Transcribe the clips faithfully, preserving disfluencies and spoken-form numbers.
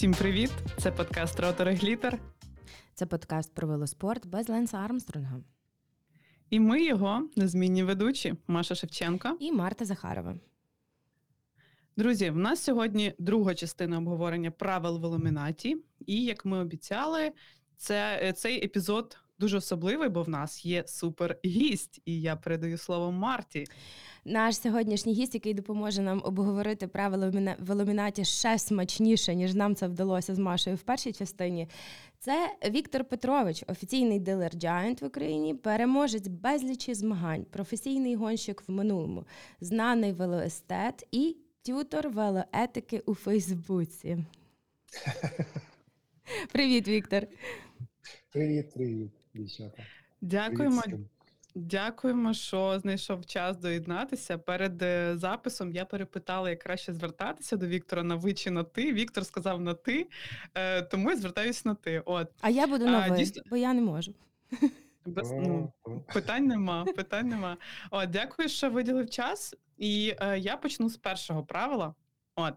Всім привіт! Це подкаст «Ротори Глітер». Це подкаст про велоспорт без Ленса Армстронга. І ми його незмінні ведучі Маша Шевченко і Марта Захарова. Друзі, в нас сьогодні друга частина обговорення правил Веломінаті. І, як ми обіцяли, це, цей епізод дуже особливий, бо в нас є супергість. І я передаю слово Марті. Наш сьогоднішній гість, який допоможе нам обговорити правила Веломінаті ще смачніше, ніж нам це вдалося з Машою в першій частині, це Віктор Петрович, офіційний дилер Giant в Україні, переможець безлічі змагань, професійний гонщик в минулому, знаний велоестет і тютор велоетики у Фейсбуці. Привіт, Віктор! Привіт-привіт, дівчата! Дякуємо. Дякуємо, що знайшов час доєднатися. Перед записом я перепитала, як краще звертатися до Віктора на ви чи на ти. Віктор сказав на ти, тому я звертаюсь на ти. От. А я буду на ви, дійсно... бо я не можу. Без... Ну, питань нема, питань нема. От, дякую, що виділив час. І е, я почну з першого правила. От.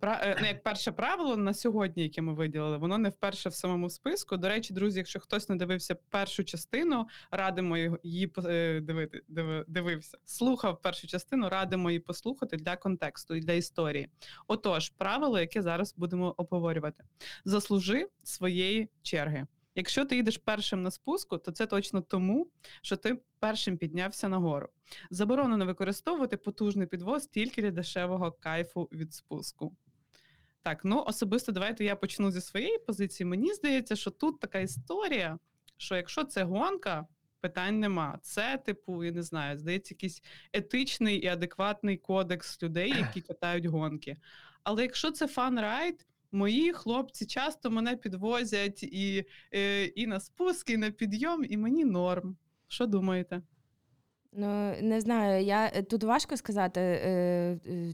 Пра... Ну, як перше правило на сьогодні, яке ми виділили, воно не вперше в самому списку. До речі, друзі, якщо хтось не дивився першу частину, радимо її дивити, дивився, слухав першу частину, радимо її послухати для контексту і для історії. Отож, правило, яке зараз будемо обговорювати. Заслужи своєї черги. Якщо ти їдеш першим на спуску, то це точно тому, що ти першим піднявся нагору. Заборонено використовувати потужний підвіз тільки для дешевого кайфу від спуску. Так, ну особисто давайте я почну зі своєї позиції. Мені здається, що тут така історія, що якщо це гонка, питань нема. Це, типу, я не знаю, здається, якийсь етичний і адекватний кодекс людей, які катають гонки. Але якщо це фан-райд, мої хлопці часто мене підвозять і, і, і на спуск, і на підйом, і мені норм. Що думаєте? Ну, не знаю, я тут важко сказати,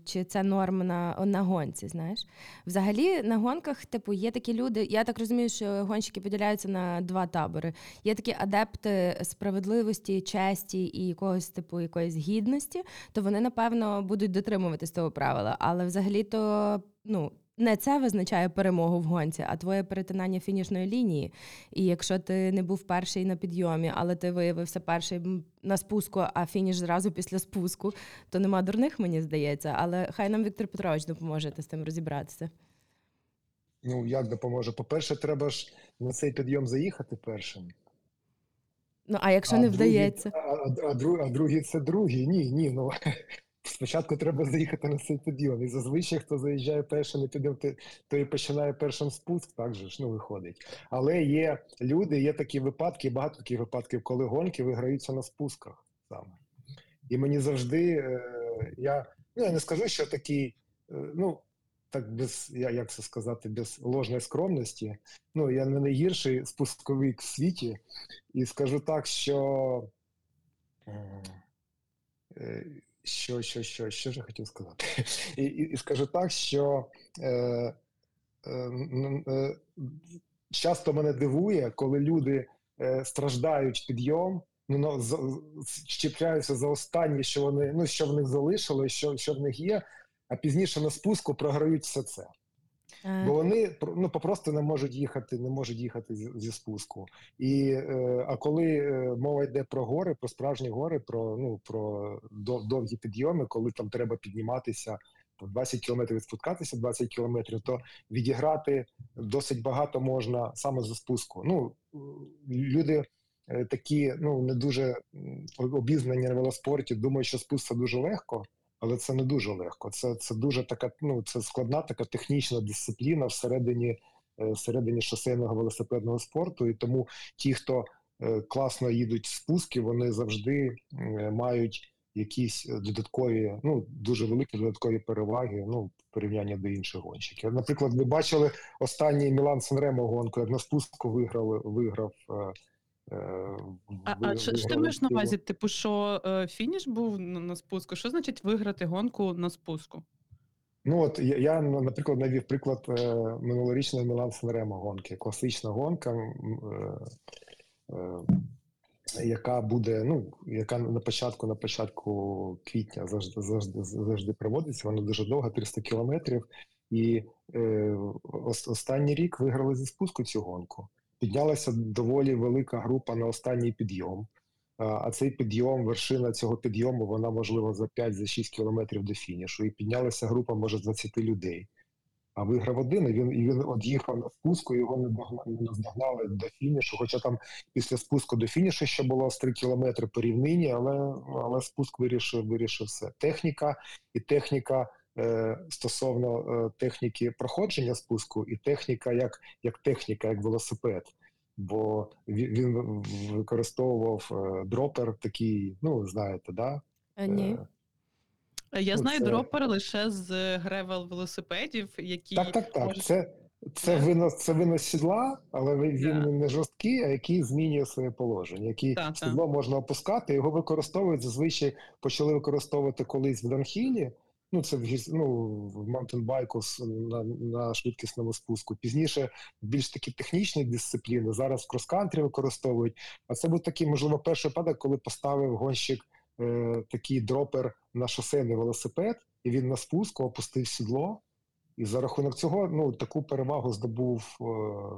чи це норма на, на гонці, знаєш. Взагалі на гонках, типу, є такі люди, я так розумію, що гонщики поділяються на два табори. Є такі адепти справедливості, честі і якогось типу якоїсь гідності, то вони, напевно, будуть дотримуватись того правила, але взагалі то, ну, не це визначає перемогу в гонці, а твоє перетинання фінішної лінії. І якщо ти не був перший на підйомі, але ти виявився перший на спуску, а фініш зразу після спуску, то нема дурних, мені здається. Але хай нам Віктор Петрович допоможе з тим розібратися. Ну, як допоможе? По-перше, треба ж на цей підйом заїхати першим. Ну, а якщо а не другий, вдається? А, а, а, друг, а другий це другий? Ні, ні, ну... Спочатку треба заїхати на цей підйом. І зазвичай, хто заїжджає першим на підйом, то і починає першим спуск, так же ж, ну, виходить. Але є люди, є такі випадки, багато таких випадків, коли гонки виграються на спусках саме. І мені завжди, я, ну, я не скажу, що такий, ну, так без, як це сказати, без ложної скромності, ну, я не найгірший спусковик в світі, і скажу так, що... Що, що, що, що ж я хотів сказати? І, і, і скажу так, що е, е, е, часто мене дивує, коли люди е, страждають підйом, ну, з, чіпляються за останнє, що вони, ну, що в них залишило, що, що в них є, а пізніше на спуску програють все це. Бо вони, ну, просто не можуть їхати, не можуть їхати зі, зі спуску. І, е, а коли е, мова йде про гори, про справжні гори, про, ну, про дов, довгі підйоми, коли там треба підніматися по двадцять кілометрів, спускатися двадцять кілометрів, то відіграти досить багато можна саме зі спуску. Ну, люди е, такі, ну, не дуже обізнані на велоспорті, думають, що спуск це дуже легко. Але це не дуже легко. Це, це дуже така, ну, це складна така технічна дисципліна всередині, всередині шосейного велосипедного спорту. І тому ті, хто класно їдуть в спуски, вони завжди мають якісь додаткові, ну, дуже великі додаткові переваги, ну, в порівнянні до інших гонщиків. Наприклад, ви бачили останній Мілан-Сан-Ремо гонку, як на спуску виграли, виграв. А, ви, а що, що ти маєш на увазі? Типу, що е, фініш був на, на спуску? Що значить виграти гонку на спуску? Ну от я, я наприклад, навів приклад е, минулорічної Мілан-Сан-Ремо гонки. Класична гонка, е, е, яка буде, ну, яка на початку, на початку квітня завжди, завжди, завжди проводиться. Вона дуже довга, триста кілометрів. І е, останній рік виграли зі спуску цю гонку. Піднялася доволі велика група на останній підйом. А цей підйом, вершина цього підйому, вона, можливо, за п'ять-шість кілометрів до фінішу. І піднялася група, може, двадцять людей. А виграв один, і він, і він од'їхав на спуску, його не, догна, не наздогнали до фінішу. Хоча там після спуску до фінішу ще було три кілометри по рівнині, але, але спуск вирішив, вирішив все. Техніка і техніка е, стосовно е, техніки проходження спуску, і техніка як, як техніка, як велосипед. Бо він використовував е, дропер такий, ну, знаєте, да? А ні. Я знаю дропер лише з гревел-велосипедів, які... Так, так, так. Можуть... Це, це, винос, це винос сідла, але він да. не жорсткий, а який змінює своє положення. Який да, сідло да. можна опускати, його використовують, зазвичай почали використовувати колись в Данхілі, ну це в, ну, в маунтенбайку на, на швидкісному спуску. Пізніше більш такі технічні дисципліни, зараз в кроскантрі використовують. А це був такий, можливо, перший випадок, коли поставив гонщик такий дропер на шосейний велосипед, і він на спуску опустив сідло, і за рахунок цього, ну, таку перевагу здобув,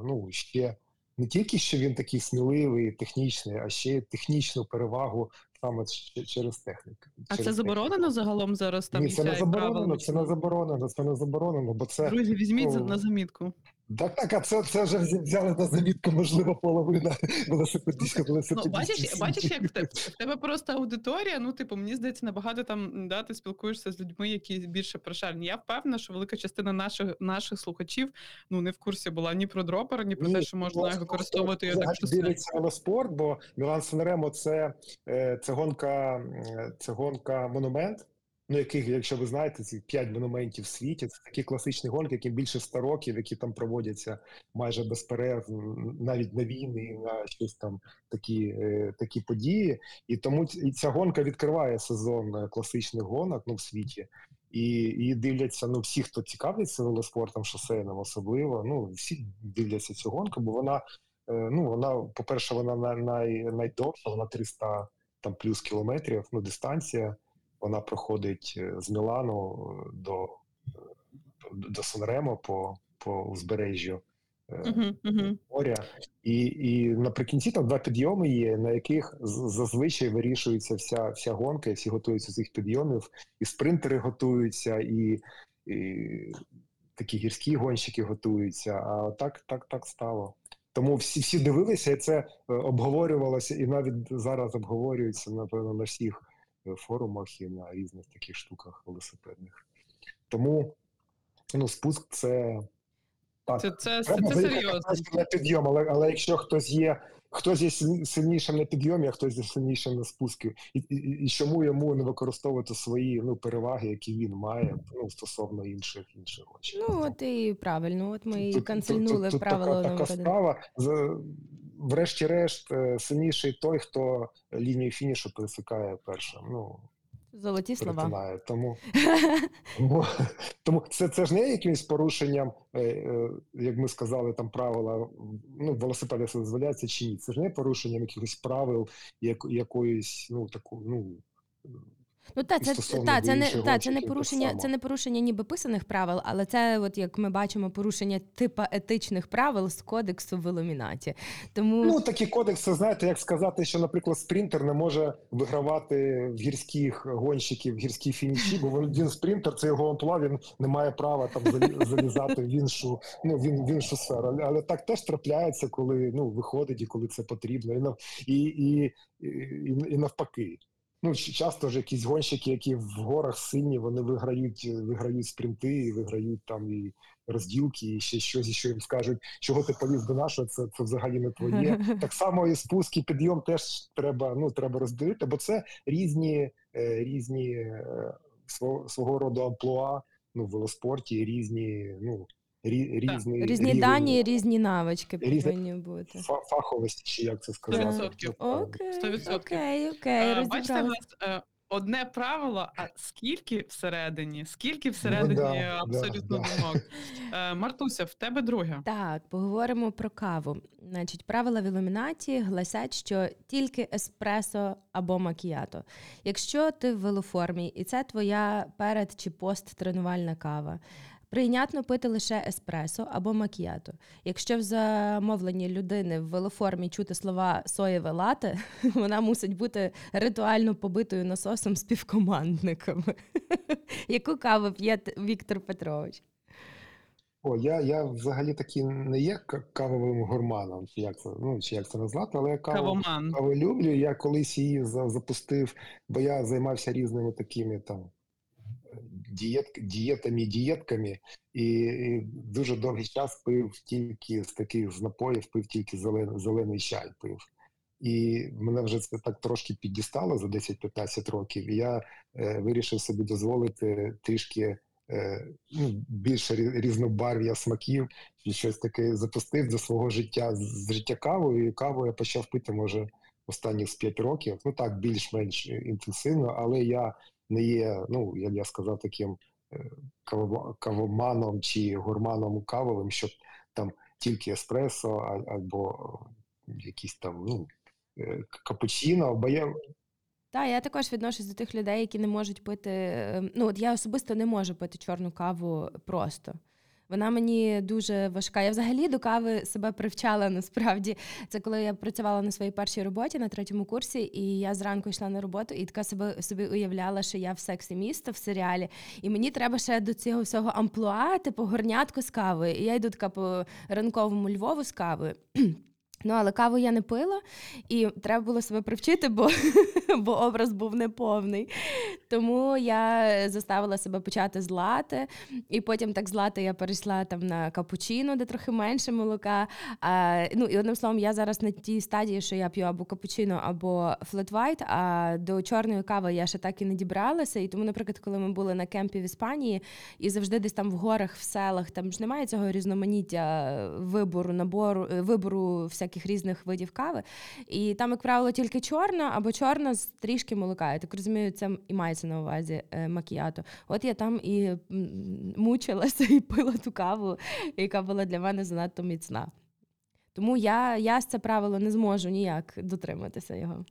ну, ще не тільки, що він такий сміливий, технічний, а ще й технічну перевагу саме через техніку. А через це заборонено техніку. Загалом зараз? Там Ні, це не заборонено, це не заборонено, це не заборонено, бо це... Друзі, візьміть ну, на замітку. Так, так, а це, це вже взяли на замітку, можливо, половина велосипедистів. Ну, бачиш, бачиш, як в тебе, в тебе просто аудиторія, ну, типу, мені здається, набагато там, да, ти спілкуєшся з людьми, які більше прошарені. Я впевнена, що велика частина наших, наших слухачів, ну, не в курсі була ні про дропер, ні про ні, те, що можна його використовувати. Це, так, це дивиться велоспорт, бо Мілан-Сан-Ремо це, це гонка, це гонка монумент. Ну, яких, якщо ви знаєте, ці п'ять монументів в світі, це такі класичні гонки, яким більше ста років, які там проводяться майже безперервно, навіть на війни, на щось там такі, такі події. І тому ця гонка відкриває сезон класичних гонок, ну, в світі. І, і дивляться, ну, всі, хто цікавиться велоспортом шосейним особливо, ну, всі дивляться цю гонку, бо вона, ну, вона, по-перше, вона най, найдовша, вона триста там плюс кілометрів, ну, дистанція. Вона проходить з Мілану до, до Сан-Ремо по, по узбережжю uh-huh, uh-huh. моря. І, і наприкінці там два підйоми є, на яких зазвичай вирішується вся, вся гонка, і всі готуються з цих підйомів, і спринтери готуються, і, і такі гірські гонщики готуються. А так, так, так стало. Тому всі, всі дивилися, і це обговорювалося, і навіть зараз обговорюється, напевно, на всіх форумах і на різних таких штуках велосипедних. Тому, ну, спуск – це... Так, це, це, це серйозно. На підйом, але, але якщо хтось є, хтось є сильнішим на підйомі, а хтось є сильнішим на спуску, і, і, і чому йому не використовувати свої, ну, переваги, які він має, ну, стосовно інших інших гонщиків. Ну, от і правильно, от ми і канцельнули правило. Тут така, така справа. Врешті-решт, сильніший той, хто лінію фінішу пересікає першим. Ну, золоті перетинає. Слова. Тому, тому, тому це, це ж не якимось порушенням, як ми сказали, там правила, ну, велосипеди дозволяються чи ні. Це ж не порушенням якихось правил, як, якоїсь, ну, таку, ну... Ну, та, це, та, це, не, та це, не порушення, це не порушення ніби писаних правил, але це, от як ми бачимо, порушення типа етичних правил з кодексу Веломінаті. Тому... Ну, такі кодекси, знаєте, як сказати, що, наприклад, спринтер не може вигравати в гірських гонщиків, в гірській фініші, бо він спринтер, це його амплуа, він не має права там залізати в іншу, ну, в іншу сферу. Але так теж трапляється, коли, ну, виходить і коли це потрібно, і, і, і, і, і навпаки. Ну, часто ж якісь гонщики, які в горах сильні, вони виграють, виграють спринти, виграють там і розділки, і ще щось, і що їм скажуть, чого ти поліз до нашого, це, це взагалі не твоє. Так само і спуск, і підйом теж треба, ну, треба розділити, бо це різні, різні свого, свого роду амплуа, ну, в велоспорті, різні, ну, Рі, різні різні рівень, дані, різні навички повинні бути. Фаховості, чи як це сказати. сто відсотків. Окей, окей. Бачите, в нас одне правило, а скільки всередині, скільки всередині ну, да, абсолютно да, думок. Да. Мартуся, в тебе друге. Так, поговоримо про каву. Значить, правила Веломінаті гласять, що тільки еспресо або макіато. Якщо ти в велоформі, і це твоя перед- чи посттренувальна кава, Прийнятно пити лише еспресо або макіато. Якщо в замовленні людини в велоформі чути слова «соєве лате», вона мусить бути ритуально побитою насосом співкомандниками. Яку каву п'є Віктор Петрович? О, я, я взагалі таки не є кавовим гурманом, чи як це, ну, чи як це назвати, але я каву, каву люблю. Я колись її запустив, бо я займався різними такими там дієт, дієтами, дієтками, і, і дуже довгий час пив тільки з таких з напоїв, пив тільки зелен, зелений чай пив. І мене вже це так трошки піддістало за десять-п'ятнадцять років, і я е, вирішив собі дозволити трішки більше різнобарв'я смаків, і щось таке запустив до свого життя, з життя каву, і каву я почав пити, може, останніх з п'ять років, ну так, більш-менш інтенсивно, але я не є, ну, я, я сказав, таким кавоманом чи гурманом кавовим, щоб там тільки еспресо, або якісь там, ну, капучино, або я... Так, я також відношусь до тих людей, які не можуть пити... Ну, от я особисто не можу пити чорну каву просто. Вона мені дуже важка. Я взагалі до кави себе привчала, насправді. Це коли я працювала на своїй першій роботі, на третьому курсі, і я зранку йшла на роботу, і така себе, собі уявляла, що я в «Секс і місто», в серіалі, і мені треба ще до цього всього амплуа, типу, горнятку з кавою. І я йду така по ранковому Львову з кавою. Ну, але каву я не пила, і треба було себе привчити, бо, бо образ був неповний. Тому я заставила себе почати з лате, і потім так з лате я перейшла там на капучино, де трохи менше молока. А, ну, і одним словом, я зараз на тій стадії, що я п'ю або капучино, або флет вайт, а до чорної кави я ще так і не дібралася. І тому, наприклад, коли ми були на кемпі в Іспанії, і завжди десь там в горах, в селах, там ж немає цього різноманіття вибору, набору, вибору всяких таких різних видів кави. І там, як правило, тільки чорна, або чорна з трішки молока. Я так розумію, це і мається на увазі макіато. От я там і мучилася, і пила ту каву, яка була для мене занадто міцна. Тому я, я це правило не зможу ніяк дотриматися його.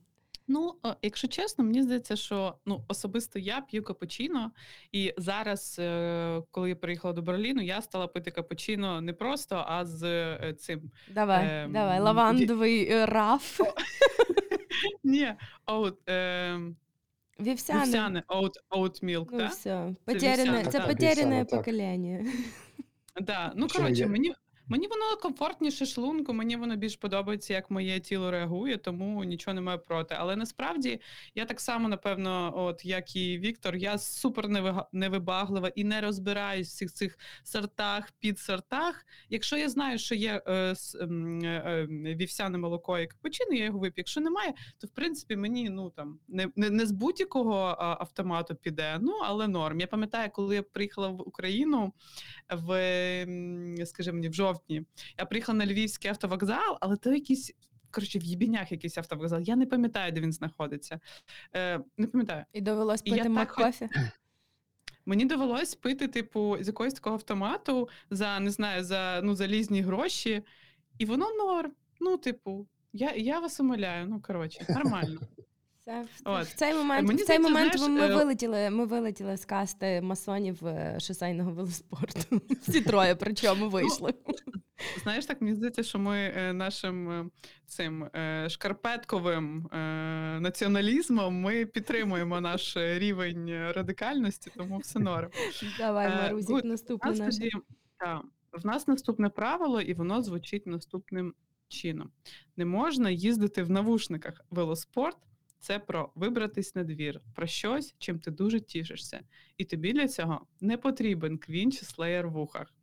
Ну, якщо чесно, мені здається, що ну особисто я п'ю капучино, і зараз, коли я приїхала до Берліну, я стала пити капучино не просто, а з цим... Давай, е- давай, лавандовий е- раф. Ні, оут... Е- вівсяне. Вівсяне, oat milk, ну, так? Все. Потеряне, це потеряне покоління. Так, ну, коротше, мені... Мені воно комфортніше шлунку, мені воно більш подобається, як моє тіло реагує, тому нічого не маю проти. Але насправді я так само, напевно, от як і Віктор, я супер невибаглива і не розбираюсь в всіх цих сортах, підсортах. Якщо я знаю, що є е, е, е, вівсяне молоко і капучино, я його вип'ю. Якщо немає, то в принципі мені ну там не, не, не з будь-якого автомату піде, ну але норм. Я пам'ятаю, коли я приїхала в Україну, в, скажи мені, в жовтні, я приїхала на львівський автовокзал, але то якийсь, коротше, в Єбінях якийсь автовокзал. Я не пам'ятаю, де він знаходиться. Е, не пам'ятаю. І довелось пити мак-кофі? Так... Мені довелось пити, типу, з якогось такого автомату за, не знаю, за ну, залізні гроші. І воно норм. Ну, типу, я, я вас умиляю. Ну, коротше, нормально. В цей момент, в цей момент знаєш, ми, вилетіли, ми вилетіли з касти масонів шосейного велоспорту. Всі троє, причому, вийшли. Ну, знаєш, так мені здається, що ми нашим цим шкарпетковим націоналізмом ми підтримуємо наш рівень радикальності, тому все норм. Давай, Марузік, наступне наше. В нас наступне правило, і воно звучить наступним чином. Не можна їздити в навушниках. Велоспорт це про вибратись на двір, про щось, чим ти дуже тішишся. І тобі для цього не потрібен Queen чи Slayer в ухах.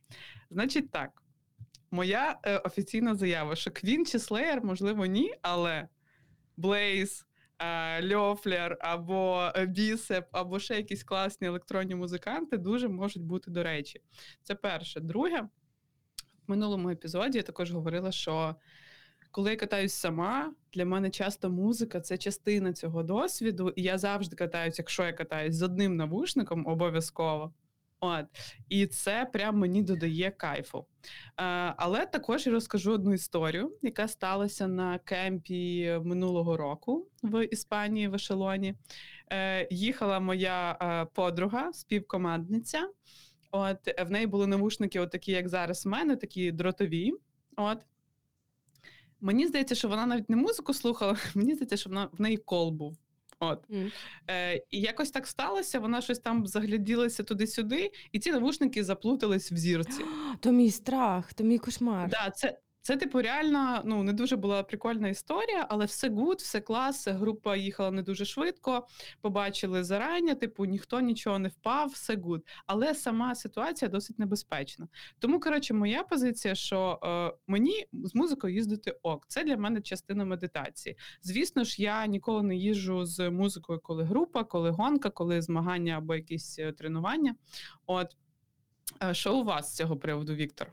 Значить так, моя е, офіційна заява, що Queen чи Slayer, можливо, ні, але Blaze, е, Loeffler або Bicep, або ще якісь класні електронні музиканти дуже можуть бути до речі. Це перше. Друге, в минулому епізоді я також говорила, що коли я катаюсь сама, для мене часто музика – це частина цього досвіду, і я завжди катаюсь, якщо я катаюсь з одним навушником, обов'язково. От. І це прям мені додає кайфу. Е, але також я розкажу одну історію, яка сталася на кемпі минулого року в Іспанії, в Ешелоні. Е, їхала моя е, подруга, співкомандниця. От, в неї були навушники, от такі, як зараз в мене, такі дротові. От. Мені здається, що вона навіть не музику слухала, мені здається, що вона, в неї кол був. От. Mm. Е, і якось так сталося, вона щось там загляділася туди-сюди, і ці навушники заплутались в зірці. То мій страх, то мій кошмар. Да, це, це типу реально, ну, не дуже була прикольна історія, але все гуд, все клас, група їхала не дуже швидко, побачили зарання, типу, ніхто нічого не впав, все гуд. Але сама ситуація досить небезпечна. Тому, коротше, моя позиція, що е, мені з музикою їздити ок. Це для мене частина медитації. Звісно ж, я ніколи не їжджу з музикою, коли група, коли гонка, коли змагання або якісь тренування. От, е, що у вас з цього приводу, Віктор?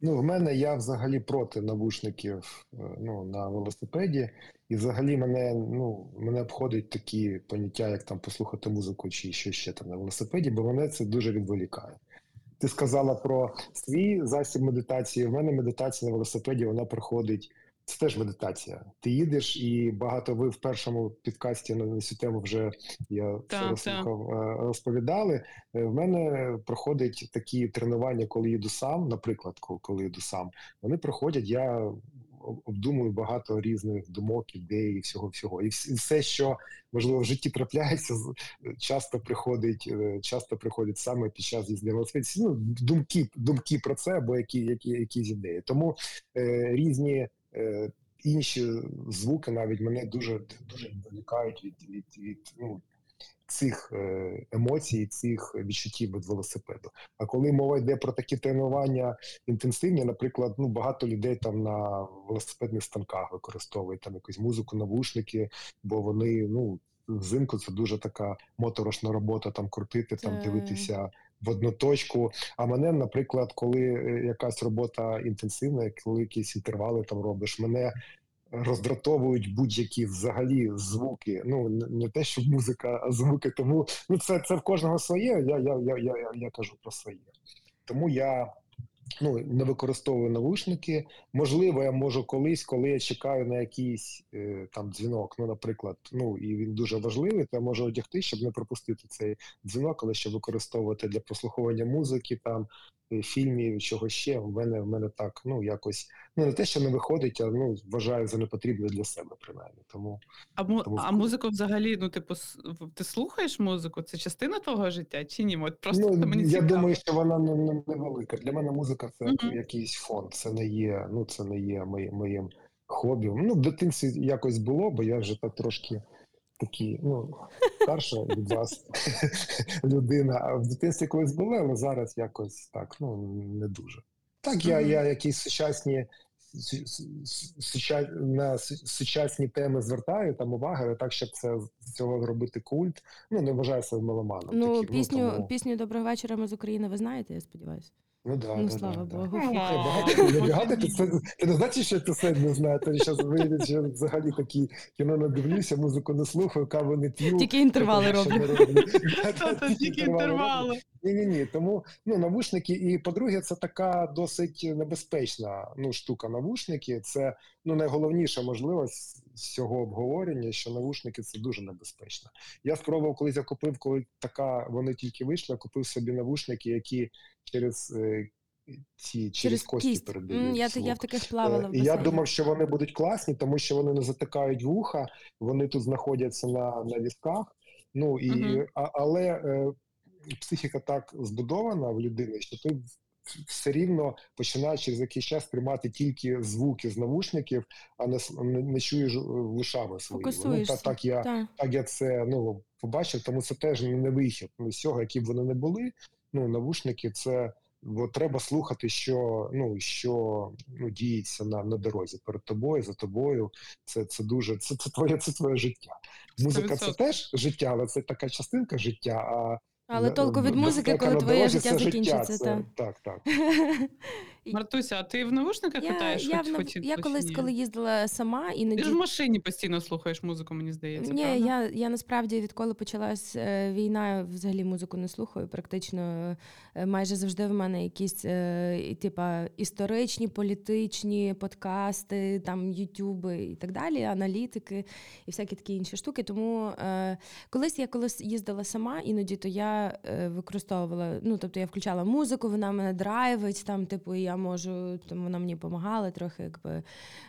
Ну, в мене, я взагалі проти навушників, ну, на велосипеді, і взагалі мене, ну, мене обходять такі поняття, як там послухати музику чи що ще там на велосипеді, бо мене це дуже відволікає. Ти сказала про свій засіб медитації, в мене медитація на велосипеді, вона проходить, це теж медитація. Ти їдеш, і багато ви в першому підкасті на цю тему вже, я це розслухав, розповідали. В мене проходять такі тренування, коли їду сам, наприклад, коли їду сам, вони проходять, я обдумую багато різних думок, ідей і всього-всього. І все, що, можливо, в житті трапляється, часто приходить, часто приходить саме під час їзди на велосипеді. Ну, думки, думки про це, або які, які, якісь ідеї. Тому е, різні інші звуки навіть мене дуже дуже відволікають від, від, від ну, цих емоцій, цих відчуттів від велосипеду. А коли мова йде про такі тренування інтенсивні, наприклад, ну, багато людей там на велосипедних станках використовують там якусь музику, навушники, бо вони, ну, взимку це дуже така моторошна робота, там крутити, там дивитися в одну точку. А мене, наприклад, коли якась робота інтенсивна, коли якісь інтервали там робиш, мене роздратовують будь-які взагалі звуки. Ну, не те, що музика, а звуки. Тому ну, це, це в кожного своє, я, я, я, я, я кажу про своє. Тому я... Ну, не використовую навушники. Можливо, я можу колись, коли я чекаю на якийсь е, там дзвінок, ну, наприклад, ну, і він дуже важливий, то я можу одягти, щоб не пропустити цей дзвінок, але ще використовувати для прослуховування музики, там, фільмів, чого ще. В мене, в мене так, ну, якось, ну, не те, що не виходить, а, ну, вважаю за непотрібне для себе, принаймні. Тому, а, тому... а музику взагалі, ну, типу, ти слухаєш музику? Це частина твого життя чи ні? От просто ну, мені цікаво. Я думаю, що вона невелика. Для мене музика це mm-hmm. якийсь фон, це не є, ну, це не є моє, моїм хобі. Ну, в дитинстві якось було, бо я вже так трошки такий, ну, старша від вас людина. А в дитинстві колись було, але зараз якось так, ну, не дуже. Так, mm-hmm. я, я якісь сучасні, суча, на сучасні теми звертаю, там, увагу, але так, щоб це, з цього робити культ. Ну, не вважаю себе меломаном. Ну, таким, пісню, ну, тому... пісню «Доброго вечора, ми з України» ви знаєте, я сподіваюся? Ну, да, ну да, слава да, Богу. Багато ти не значить, що ти себе не знаєш. Ти зараз виявляєш, що взагалі такі кіно не дивлюся, музику не слухаю, каву не п'ю. Тільки інтервали роблять. Тільки інтервали. Ні-ні-ні. Тому навушники. І, по-друге, це така досить небезпечна штука навушники. Це найголовніша можливість цього обговорення, що навушники – це дуже небезпечно. Я спробував, колись я купив, коли така, вони тільки вийшли, купив собі навушники, які через ці, через, через кості передають. Я, я в таких плавала. І я думав, що вони будуть класні, тому що вони не затикають вуха, вони тут знаходяться на, на візках. Ну, і, uh-huh. а, але е, психіка так збудована в людини, що ти все рівно починаєш через якийсь час приймати тільки звуки з навушників, а не, не, не чуєш вушами своїми. Ну, та, так, я, та. так я це ну, побачив, тому це теж не вихід. Ну, з цього, які б вони не були, ну, навушники це, бо треба слухати, що, ну, що ну, діється на, на дорозі перед тобою, за тобою. Це, це дуже, це, це, твоє, це твоє життя. Музика сто відсотків. Це теж життя, але це така частинка життя, а але толку від музики, коли твоє життя закінчиться. Це, та. Так, так. Мартуся, а ти в навушниках я, питаєш? Я, хоч, в, хоч, я хоч, колись, ні. коли їздила сама, іноді... Ти ж в машині постійно слухаєш музику, мені здається, ні, правда? Ні, я, я насправді, відколи почалась війна, взагалі музику не слухаю. Практично майже завжди в мене якісь типа історичні, політичні подкасти, там, ютюби і так далі, аналітики і всякі такі інші штуки. Тому колись я колись їздила сама, іноді то я я використовувала, ну, тобто я включала музику, вона мене драйвить, там, типу, я можу, там, вона мені допомагала трохи, якби,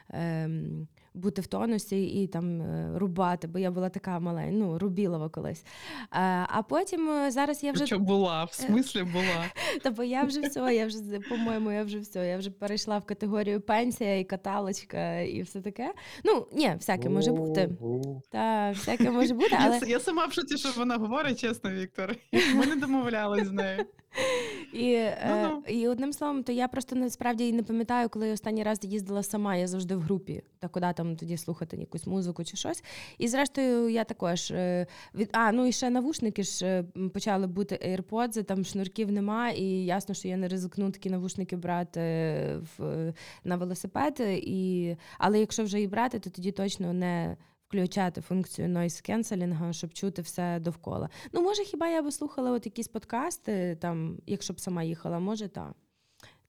ем, бути в тонусі і там рубати, бо я була така маленька, ну, рубілова колись. А, а потім зараз я вже... Що була? В смислі була? Тобто я вже все, я вже, по-моєму, я вже все, я вже перейшла в категорію пенсія і каталочка і все таке. Ну, ні, всяке може бути. Та, всяке може бути, але... Я сама в шоці, що вона говорить, чесно, Віктор. Ми не домовлялись з нею. І, е, і одним словом, то я просто насправді не пам'ятаю, коли я останній раз їздила сама, я завжди в групі, та куди там тоді слухати якусь музику чи щось. І зрештою я також, е, від, а, ну і ще навушники ж почали бути AirPods, там шнурків нема, і ясно, що я не ризикну такі навушники брати в, на велосипед, і, але якщо вже і брати, то тоді точно не... включати функцію нойз-кенселінга, щоб чути все довкола. Ну, може, хіба я би слухала от якісь подкасти, там, якщо б сама їхала, може, так.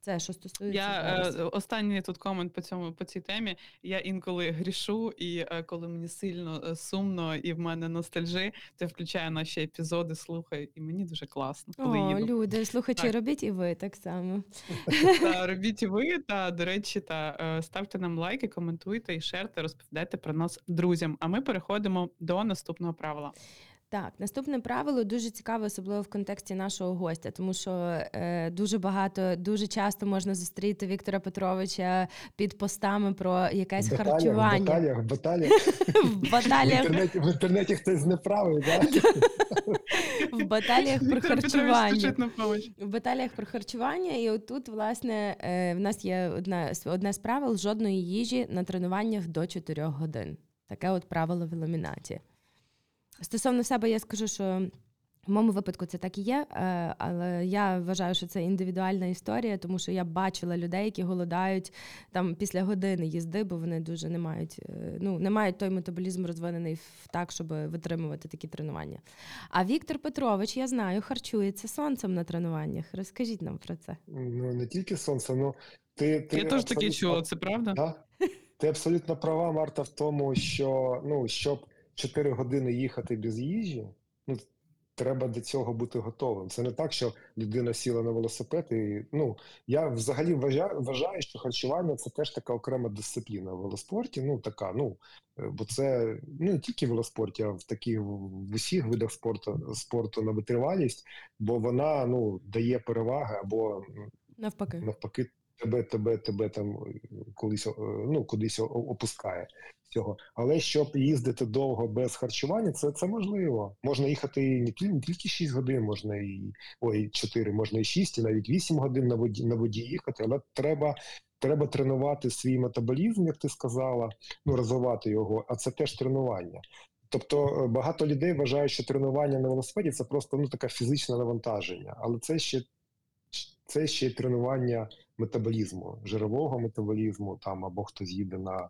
Це, що стосується... Я, останній тут комент по цьому, по цій темі. Я інколи грішу, і коли мені сильно сумно, і в мене ностальжі, то я включаю наші епізоди, слухаю, і мені дуже класно, коли О, їду. Люди, слухачі, так. Робіть і ви так само. Та, робіть і ви, та, до речі, та, ставте нам лайки, коментуйте і шерте, розповідайте про нас друзям. А ми переходимо до наступного правила. Так, наступне правило дуже цікаве, особливо в контексті нашого гостя, тому що е, дуже багато, дуже часто можна зустріти Віктора Петровича під постами про якесь баталіях, харчування. Баталіях, баталіях. В баталіях. В інтернеті, в інтернеті хтось не правий, так? В баталіях про харчування. В баталіях про харчування, і отут, власне, е, в нас є одна, одне з правил – жодної їжі на тренуваннях до чотирьох годин. Таке от правило в Веломінаті. Стосовно себе я скажу, що в моєму випадку це так і є, але я вважаю, що це індивідуальна історія, тому що я бачила людей, які голодають там після години їзди, бо вони дуже не мають, ну, не мають той метаболізм розвинений так, щоб витримувати такі тренування. А Віктор Петрович, я знаю, харчується сонцем на тренуваннях. Розкажіть нам про це. Ну, не тільки сонцем, але ти... ти я теж абсолютно... таке чула, це правда? Да? Ти абсолютно права, Марта, в тому, що, ну, щоб чотири години їхати без їжі, ну, треба до цього бути готовим. Це не так, що людина сіла на велосипед і, ну, я взагалі вважаю, вважаю, що харчування – це теж така окрема дисципліна в велоспорті, ну, така, ну, бо це, ну, не тільки в велоспорті, а в таких, в усіх видах спорту, спорту на витривалість, бо вона, ну, дає переваги або навпаки, навпаки тебе, тебе, тебе там колись, ну, кудись опускає. Цього. Але щоб їздити довго без харчування, це, це можливо. Можна їхати не тільки шість годин, можна і ой, чотири, можна і шість, і навіть вісім годин на воді, на воді їхати, але треба, треба тренувати свій метаболізм, як ти сказала, ну, розвивати його, а це теж тренування. Тобто багато людей вважають, що тренування на велосипеді – це просто, ну, таке фізичне навантаження, але це ще, це ще тренування метаболізму, жирового метаболізму, там, або хтось їде на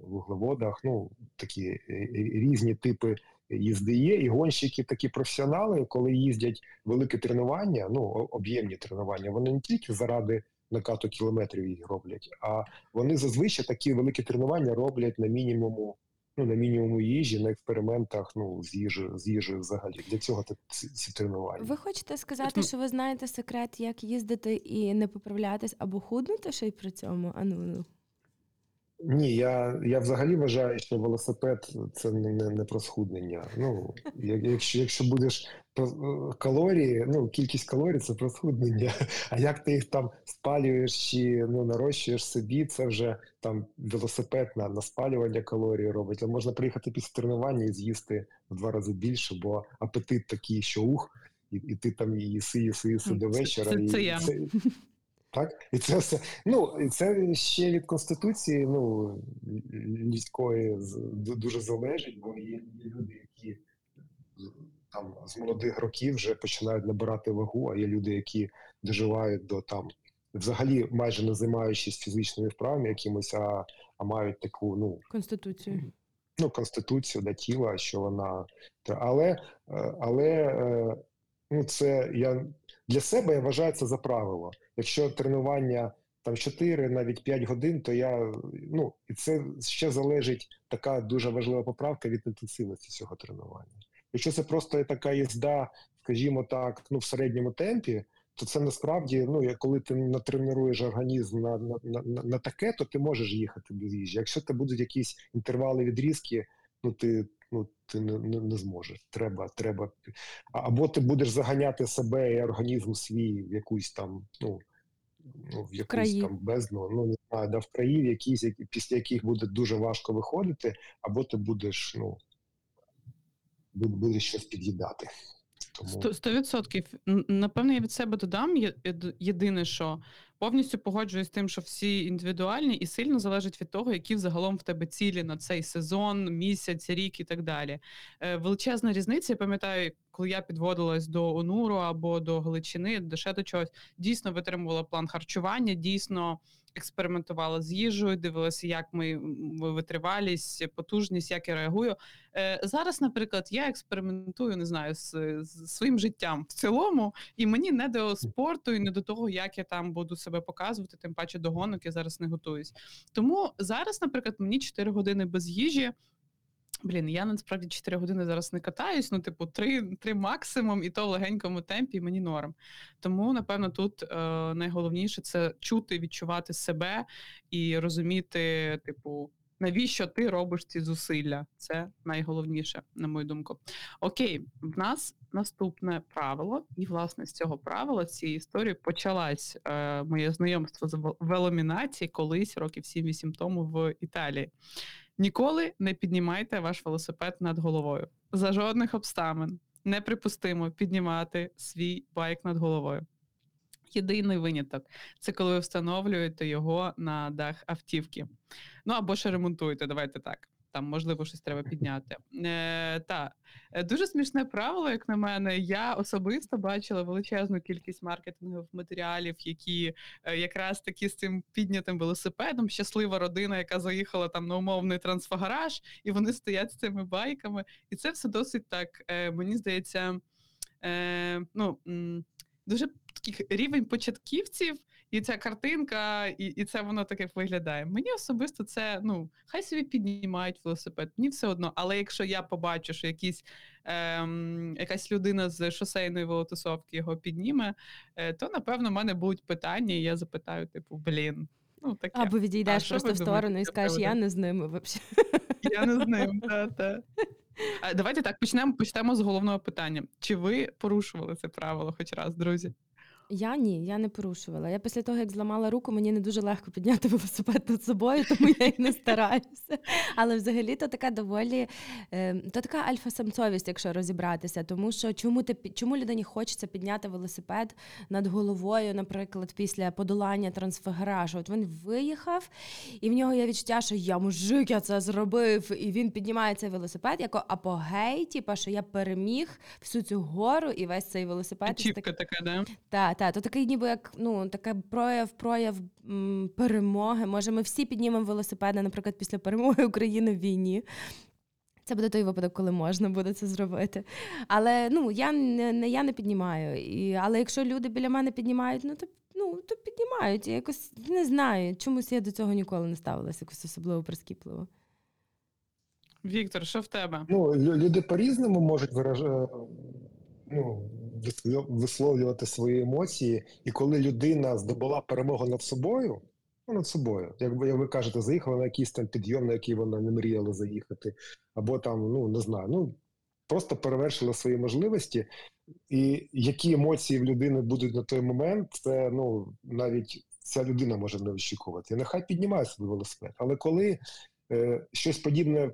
вуглеводах, ну, такі різні типи їзди є, і гонщики такі професіонали, коли їздять великі тренування, ну, об'ємні тренування, вони не тільки заради накату кілометрів їх роблять, а вони зазвичай такі великі тренування роблять на мінімуму, ну, на мінімуму їжі, на експериментах, ну, з їжею, з їжею взагалі. Для цього ці тренування. Ви хочете сказати, що ви знаєте секрет, як їздити і не поправлятись або худнути ще й при цьому? А ну, Ні, я, я взагалі вважаю, що велосипед – це не, не про схуднення. Ну, якщо, якщо будеш калорії, ну, кількість калорій – це про схуднення. А як ти їх там спалюєш чи, ну, нарощуєш собі, це вже там велосипед на, на спалювання калорій робить. А можна приїхати після тренування і з'їсти в два рази більше, бо апетит такий, що ух, і, і ти там їси, їси, їси до вечора. Це, це, це я. Це... Так, і це все, ну, і це ще від Конституції, ну, людської дуже залежить, бо є люди, які там з молодих років вже починають набирати вагу, а є люди, які доживають до там, взагалі майже не займаючись фізичними вправами якимось, а, а мають таку, ну, Конституцію. Ну, Конституцію, да, тіла, що вона, але, але, ну, це я для себе я вважаю це за правило. Якщо тренування там чотири, навіть п'ять годин, то я, ну, і це ще залежить, така дуже важлива поправка, від інтенсивності цього тренування. Якщо це просто така їзда, скажімо так, ну в середньому темпі, то це насправді, ну, коли ти натренуєш організм на, на, на, на таке, то ти можеш їхати без їжі. Якщо це будуть якісь інтервали, відрізки, ну ти, ну, ти не, не, не зможеш. Треба, треба. Або ти будеш заганяти себе і організм свій в якусь там, ну, в якусь країв. Там бездну, ну, не знаю, да, в країв, якісь, які, після яких буде дуже важко виходити, або ти будеш, ну, будеш щось під'їдати. Сто відсотків. Напевно, я від себе додам. Єдине, що повністю погоджуюсь з тим, що всі індивідуальні і сильно залежить від того, які взагалом в тебе цілі на цей сезон, місяць, рік і так далі. Величезна різниця, я пам'ятаю, коли я підводилась до Онуру або до Галичини, до ще до чогось, дійсно витримувала план харчування, дійсно експериментувала з їжею, дивилася, як ми витривалість, потужність, як я реагую. Зараз, наприклад, я експериментую, не знаю, з, з своїм життям в цілому, і мені не до спорту, і не до того, як я там буду себе показувати, тим паче до гонок я зараз не готуюсь. Тому зараз, наприклад, мені чотири години без їжі. Блін, я насправді чотири години зараз не катаюсь, ну, типу, три максимум, і то в легенькому темпі, і мені норм. Тому, напевно, тут е, найголовніше – це чути, відчувати себе і розуміти, типу, навіщо ти робиш ці зусилля. Це найголовніше, на мою думку. Окей, в нас наступне правило, і, власне, з цього правила, з цієї історії почалось е, моє знайомство з Веломінаті колись, років сім-вісім тому в Італії. Ніколи не піднімайте ваш велосипед над головою. За жодних обставин неприпустимо піднімати свій байк над головою. Єдиний виняток – це коли ви встановлюєте його на дах автівки. Ну, або ще ремонтуєте, давайте так. Там, можливо, щось треба підняти. Е, та. Дуже смішне правило, як на мене. Я особисто бачила величезну кількість маркетингових матеріалів, які е, якраз такі з цим піднятим велосипедом, щаслива родина, яка заїхала там на умовний трансфагараж, і вони стоять з цими байками. І це все досить так, е, мені здається, е, ну, м- дуже таких рівень початківців, і ця картинка, і, і це воно таке виглядає. Мені особисто це, ну, хай собі піднімають велосипед, мені все одно. Але якщо я побачу, що якісь, ем, якась людина з шосейної велотусовки його підніме, е, то, напевно, в мене будуть питання, і я запитаю, типу, блін, ну, таке. Або відійдеш а, просто в сторону думаєте, і скажеш, я не з ними взагалі. Я не з ним, та-та. Давайте так, почнемо, почнемо з головного питання. Чи ви порушували це правило хоч раз, друзі? Я ні, я не порушувала. Я після того, як зламала руку, мені не дуже легко підняти велосипед над собою, тому я і не стараюся. Але взагалі то така доволі, то така альфа-самцовість, якщо розібратися. Тому що чому ти чому людині хочеться підняти велосипед над головою, наприклад, після подолання трансфагаражу? От він виїхав, і в нього є відчуття, що я мужик, я це зробив, і він піднімає цей велосипед, як апогей, типу, що я переміг всю цю гору і весь цей велосипед. Чіпка така, да? Так. Та, то такий ніби як, ну, таке прояв, прояв м, перемоги. Може, ми всі піднімемо велосипеди, наприклад, після перемоги України в війні. Це буде той випадок, коли можна буде це зробити. Але, ну, я не, я не піднімаю. І, але якщо люди біля мене піднімають, ну, то, ну, то піднімають. Я якось не знаю, чомусь я до цього ніколи не ставилася, якось особливо прискіпливо. Віктор, що в тебе? Ну, люди по-різному можуть виражати... Ну, висловлювати свої емоції, і коли людина здобула перемогу над собою, ну, над собою, якби, як ви кажете, заїхала на якийсь там підйом, на який вона не мріяла заїхати, або там, ну, не знаю, ну, просто перевершила свої можливості, і які емоції в людини будуть на той момент, це, ну, навіть ця людина може не очікувати. І нехай піднімає собі велосипед, але коли Е, щось подібне е,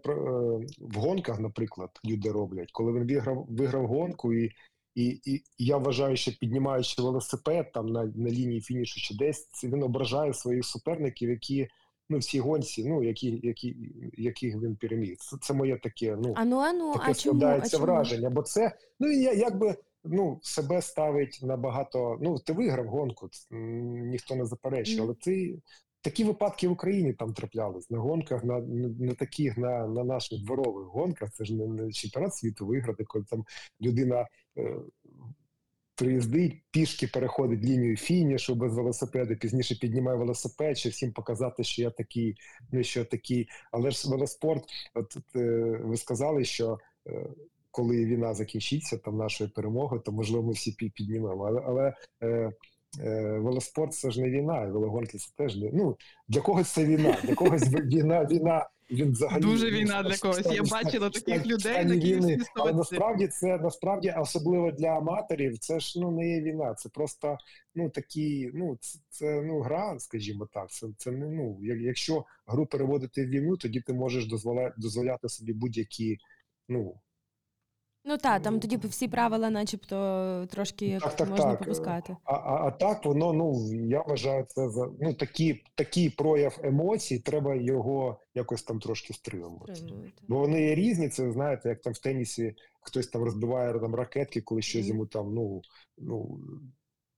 в гонках, наприклад, люди роблять, коли він виграв, виграв гонку, і, і, і я вважаю, що піднімаючи велосипед там на, на лінії фінішу чи десь, він ображає своїх суперників, які, ну, в цій гонці, ну, які, які, яких він переміг. Це, це моє таке, ну, ану, ану, таке а складається чому, а враження, бо це, ну, я, якби, ну, себе ставить набагато, ну, ти виграв гонку, ніхто не заперечує, mm. але ти... Такі випадки в Україні там траплялись на гонках, на не таких на, на наших дворових гонках. Це ж не, не чемпіонат світу виграти, коли там людина е, приїздить, пішки переходить лінію фінішу без велосипеда, пізніше піднімає велосипед, щоб всім показати, що я такий, не що я такий. Але ж велоспорт, от, от, е, ви сказали, що е, коли війна закінчиться, там нашої перемоги, то можливо ми всі піднімемо. Але, але е, е, велоспорт це ж не війна, велогонки це теж не. Ну, для когось це війна, для когось війна, війна. Він взагалі дуже війна для когось. Я бачила таких людей, такі війни. Але насправді це насправді, особливо для аматорів, це ж ну не є війна. Це просто ну такі, ну це, це ну гра, скажімо так. Це це не ну, якщо гру переводити в війну, тоді ти можеш дозволяти дозволяти собі будь-які ну. Ну так, там тоді всі правила начебто трошки так, так, можна так. попускати. А, а, а так воно, ну, я вважаю, це за ну, такі, такий прояв емоцій, треба його якось там трошки стримувати. Бо вони є різні, це, знаєте, як там в тенісі хтось там розбиває там, ракетки, коли щось mm. йому там, ну, ну,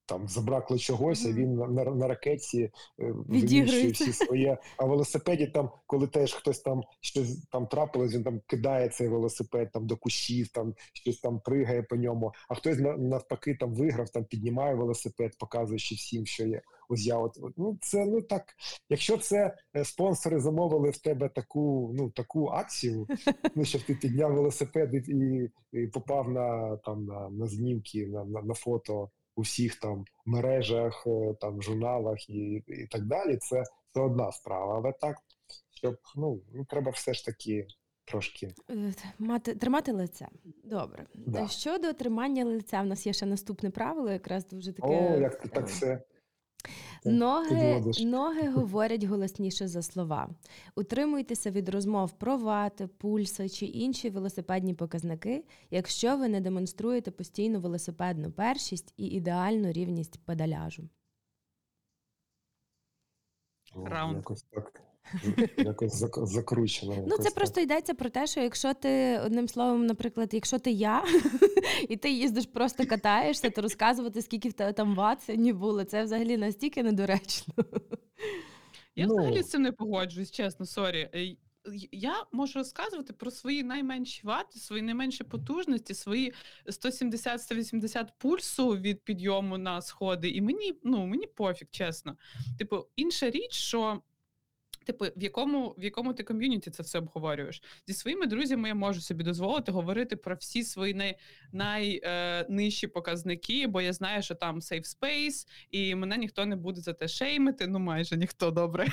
там забракло чогось, а він на, на, на ракетці виміщує всі своє. А в велосипеді там, коли теж хтось там щось там трапилось, він там кидає цей велосипед там до кущів, там щось там пригає по ньому. А хтось навпаки там виграв, там піднімає велосипед, показуючи всім, що є. Ось я от, ну це ну так. Якщо це спонсори замовили в тебе таку, ну таку акцію, ну щоб ти підняв велосипед і, і попав на там на, на знімки, на, на, на фото. У всіх там мережах, там журналах і, і так далі, це, це одна справа. Але так, щоб ну треба все ж таки трошки мати тримати лице. Добре, да. Щодо тримання лиця, в нас є ще наступне правило, якраз дуже таке. О, як ти так все. Ноги, ноги говорять голосніше за слова. Утримуйтеся від розмов про вати, пульси чи інші велосипедні показники, якщо ви не демонструєте постійну велосипедну першість і ідеальну рівність педаляжу. Раунд. Якось так. Якось закручено. Ну, це просто йдеться про те, що якщо ти, одним словом, наприклад, якщо ти я, і ти їздиш просто катаєшся, то розказувати, скільки в тебе там ват сьогодні було, це взагалі настільки недоречно. Я ну... взагалі з цим не погоджуюсь, чесно, сорі. Я можу розказувати про свої найменші вати, свої найменші потужності, свої сто сімдесят - сто вісімдесят пульсу від підйому на сходи, і мені, ну, мені пофіг, чесно. Типу, інша річ, що типу, в якому, в якому ти ком'юніті це все обговорюєш? Зі своїми друзями я можу собі дозволити говорити про всі свої най, найнижчі е, показники, бо я знаю, що там safe space, і мене ніхто не буде за те шеймити, ну майже ніхто, добре,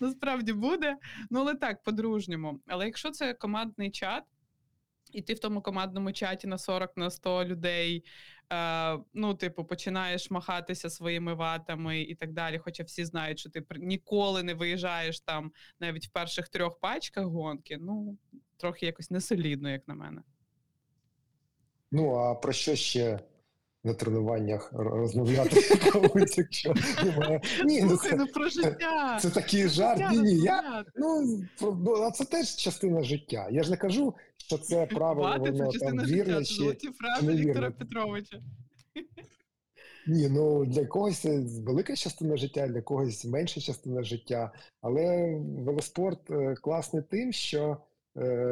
насправді буде, ну але так, по-дружньому. Але якщо це командний чат, і ти в тому командному чаті на сорок на сто людей, е, ну, типу, починаєш махатися своїми ватами і так далі, хоча всі знають, що ти ніколи не виїжджаєш там навіть в перших трьох пачках гонки, ну, трохи якось несолідно, як на мене. Ну, а про що ще на тренуваннях розмовляти? Слухай, ну про життя. Це такий жарт. Ну, а це теж частина життя. Я ж не кажу, що це правило, воно там вірне чи невірне. Це фрази Віктора Петровича. Ні, ну для когось велика частина життя, для когось менша частина життя. Але велоспорт класний тим, що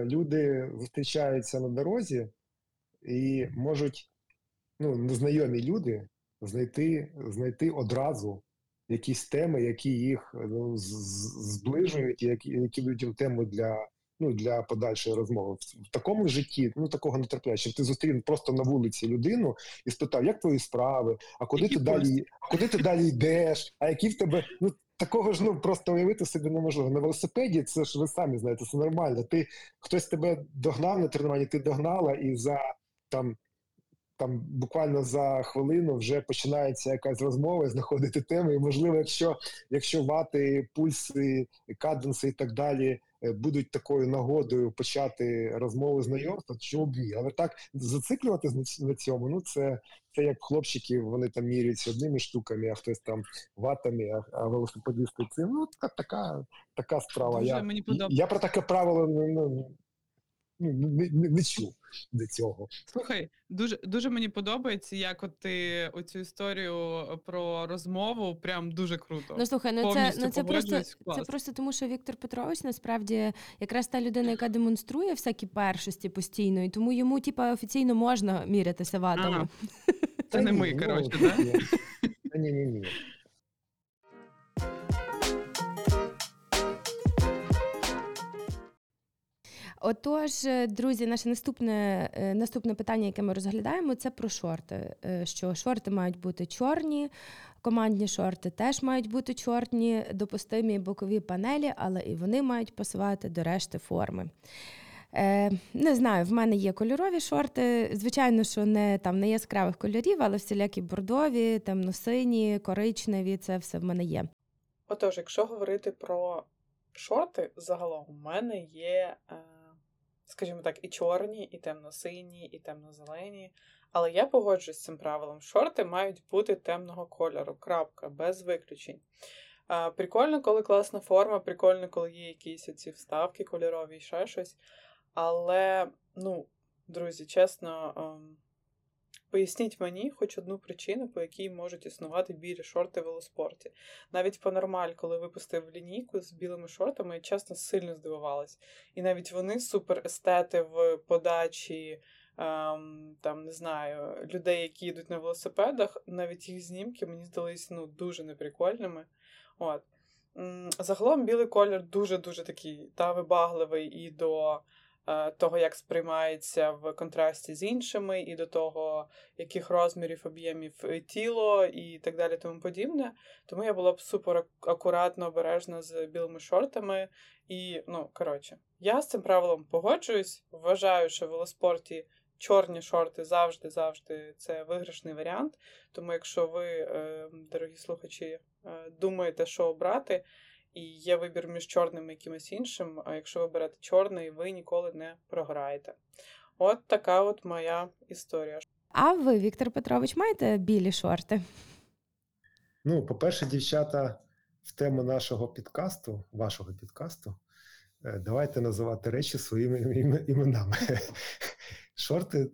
люди зустрічаються на дорозі і можуть, ну, незнайомі люди знайти, знайти одразу якісь теми, які їх ну, зближують, які, які людям тему для, ну, для подальшої розмови. В такому житті ну, такого не трапляється, щоб ти зустрів просто на вулиці людину і спитав, як твої справи, а куди, ти далі, а куди ти далі йдеш, а які в тебе... Ну, такого ж, ну, просто уявити собі неможливо. На велосипеді, це ж ви самі знаєте, це нормально. Ти, хтось тебе догнав на тренуванні, ти догнала і за... там. Там буквально за хвилину вже починається якась розмова, знаходити теми. І, можливо, якщо, якщо вати, пульси, каденси і так далі будуть такою нагодою почати розмову знайомства, чому б ні? Але так зациклюватися на цьому, ну це, це як хлопчики, вони там міряються одними штуками, а хтось там ватами, а, а велосипедисти цим. Ну, так, така, така справа. Я, я про таке правило... Ну, Ну, не, не, не чув до цього. Слухай, дуже, дуже мені подобається, як от ти оцю історію про розмову, прям дуже круто. Ну, слухай, ну це, ну, це, просто, це просто тому, що Віктор Петрович, насправді, якраз та людина, яка демонструє всякі першості постійно, і тому йому, типа, офіційно можна мірятися ватами. Це не ми, коротше, так? Ні-ні-ні. Отож, друзі, наше наступне, наступне питання, яке ми розглядаємо, це про шорти. Що шорти мають бути чорні, командні шорти теж мають бути чорні, допустимі бокові панелі, але і вони мають пасувати до решти форми. Е, не знаю, в мене є кольорові шорти, звичайно, що не, там, не яскравих кольорів, але всілякі бордові, темно-сині, коричневі, це все в мене є. Отож, якщо говорити про шорти, загалом у мене є, е, скажімо так, і чорні, і темно-сині, і темно-зелені, але я погоджуюсь з цим правилом, шорти мають бути темного кольору, крапка, без виключень. Е, прикольно, коли класна форма, прикольно, коли є якісь оці вставки кольорові і ще щось. Але, ну, друзі, чесно, ем, поясніть мені хоч одну причину, по якій можуть існувати білі шорти в велоспорті. Навіть Панормаль, коли випустив лінійку з білими шортами, я, чесно, сильно здивувалась. І навіть вони суперестети в подачі, ем, там, не знаю, людей, які їдуть на велосипедах, навіть їх знімки мені здались, ну, дуже неприкольними. От. Загалом білий колір дуже-дуже такий, та, вибагливий і до того, як сприймається в контрасті з іншими, і до того, яких розмірів, об'ємів тіло, і так далі, тому подібне. Тому я була б супер акуратно, обережна з білими шортами. І, ну, коротше, я з цим правилом погоджуюсь, вважаю, що в велоспорті чорні шорти завжди-завжди це виграшний варіант. Тому якщо ви, дорогі слухачі, думаєте, що обрати, і є вибір між чорним і якимось іншим, а якщо ви берете чорний, ви ніколи не програєте. От така от моя історія. А ви, Віктор Петрович, маєте білі шорти? Ну, по-перше, дівчата, в тему нашого підкасту, вашого підкасту, давайте називати речі своїми іменами. Шорти,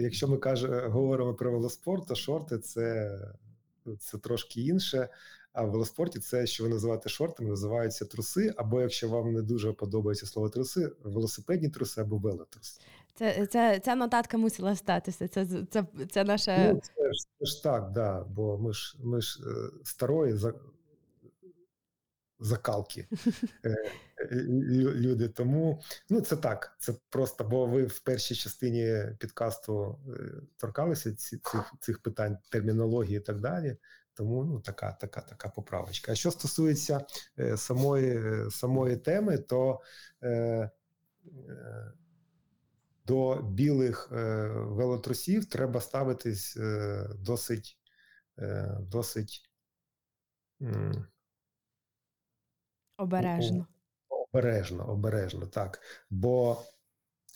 якщо ми кажемо, говоримо про велоспорт, то шорти – це, це трошки інше. А в велоспорті це, що ви називаєте шортами, називаються труси, або, якщо вам не дуже подобається слово труси, велосипедні труси або велотруси. Це, це, ця нотатка мусила статися, це, це, це наша... Ну, це ж, це ж так, да, бо ми ж, ми ж старої за... закалки люди, тому, ну, це так, це просто, бо ви в першій частині підкасту торкалися цих, цих питань, термінології і так далі. Тому, ну, така, така, така поправочка. А що стосується е, самої, самої теми, то е, е, до білих е, велотрусів треба ставитись е, досить, е, досить м- обережно. Обережно, обережно, так. Бо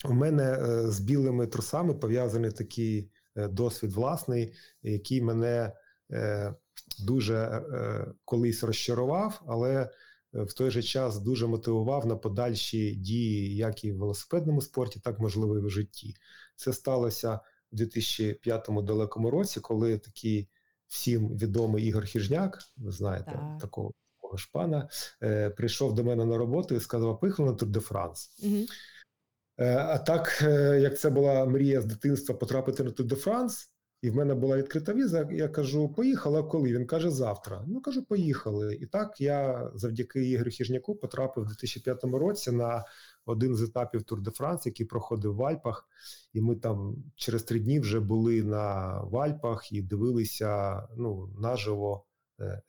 у мене е, з білими трусами пов'язаний такий е, досвід власний, який мене е, дуже е, колись розчарував, але в той же час дуже мотивував на подальші дії, як і в велосипедному спорті, так, можливо, і в житті. Це сталося у дві тисячі п'ятому далекому році, коли такий всім відомий Ігор Хижняк, ви знаєте, так, такого шпана, е, прийшов до мене на роботу і сказав: "Поїхали на Tour de France". Угу. Е, а так, е, як це була мрія з дитинства потрапити на Tour de France, і в мене була відкрита віза, я кажу: "Поїхала коли?" Він каже: "Завтра". Ну, кажу: "Поїхали". І так я завдяки Ігорю Хижняку потрапив у дві тисячі п'ятому році на один з етапів Tour de France, який проходив в Альпах. І ми там через три дні вже були на в Альпах і дивилися, ну, наживо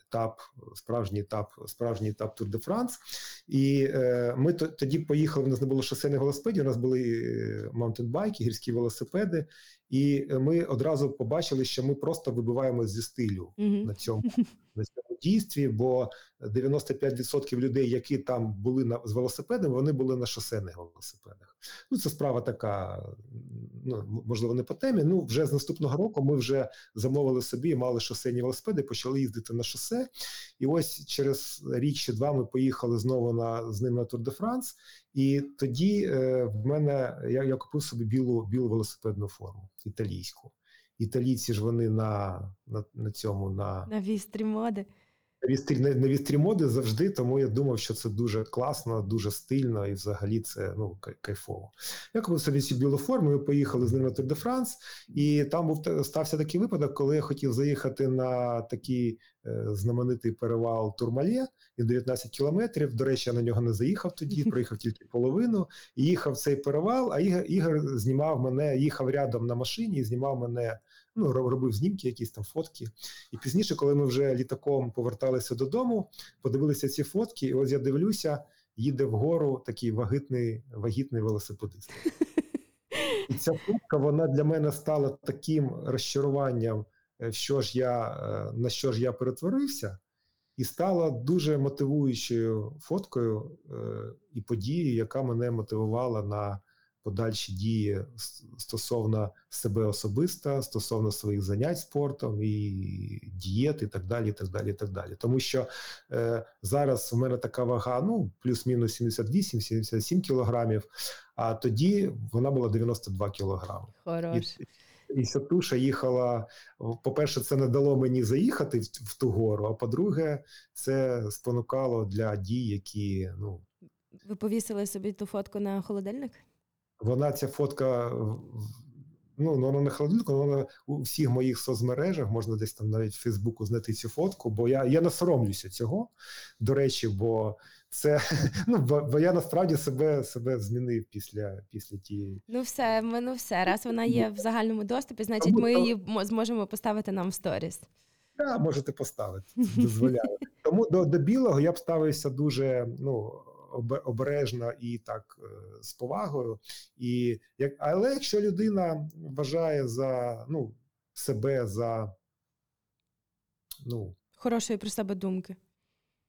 етап, справжній етап, справжній етап Tour de France. І е, ми т- тоді поїхали, у нас не було шосейних велосипедів, у нас були е, маунтенбайки, гірські велосипеди. І ми одразу побачили, що ми просто вибиваємось зі стилю mm-hmm. на цьому, на цьому дійстві, бо дев'яносто п'ять відсотків людей, які там були на, з велосипедами, вони були на шосейних велосипедах. Ну, це справа така, ну, можливо, не по темі. Ну, вже з наступного року ми вже замовили собі, мали шосейні велосипеди, почали їздити на шосе. І ось через рік чи два ми поїхали знову на, з ним на Tour de France. І тоді е, в мене, я, я купив собі білу, білу велосипедну форму, італійську. Італійці ж вони на, на, на цьому, на... На вістрі моди. нові стрімоди завжди, тому я думав, що це дуже класно, дуже стильно і взагалі це ну кайфово. Я купив собі цю білу форму, ми поїхали з ним на Tour de France, і там був стався такий випадок, коли я хотів заїхати на такий е, знаменитий перевал Турмале, і дев'ятнадцять кілометрів, до речі, я на нього не заїхав тоді, проїхав тільки половину, і їхав цей перевал, а Ігор, Ігор знімав мене, їхав рядом на машині і знімав мене, ну, робив знімки, якісь там фотки. І пізніше, коли ми вже літаком поверталися додому, подивилися ці фотки, і ось я дивлюся, їде вгору такий вагітний, вагітний велосипедист. І ця фотка, вона для мене стала таким розчаруванням, що ж я, на що ж я перетворився, і стала дуже мотивуючою фоткою і подією, яка мене мотивувала на подальші дії стосовно себе особисто, стосовно своїх занять спортом і дієт, і так далі, і так далі, і так далі. Тому що е, зараз в мене така вага, ну, плюс-мінус сімдесят вісім - сімдесят сім кілограмів, а тоді вона була дев'яносто два кілограми. Хорош. І, і ця туша їхала, по-перше, це не дало мені заїхати в, в ту гору, а по-друге, це спонукало для дій, які, ну... Ви повісили собі ту фотку на холодильник? Вона, ця фотка, ну, вона на холодильнику, вона у всіх моїх соцмережах, можна десь там навіть в Фейсбуку знайти цю фотку, бо я, я не соромлюся цього, до речі, бо це, ну, бо, бо я насправді себе, себе змінив після, після тієї. Ну все, ми, ну все, раз вона є в загальному доступі, значить ми її зможемо поставити нам в сторіс. Так, да, можете поставити, дозволяю. Тому до, до білого я б ставився дуже, ну, обережно і так з повагою, і як, але якщо людина вважає за ну себе за ну хорошої про себе думки.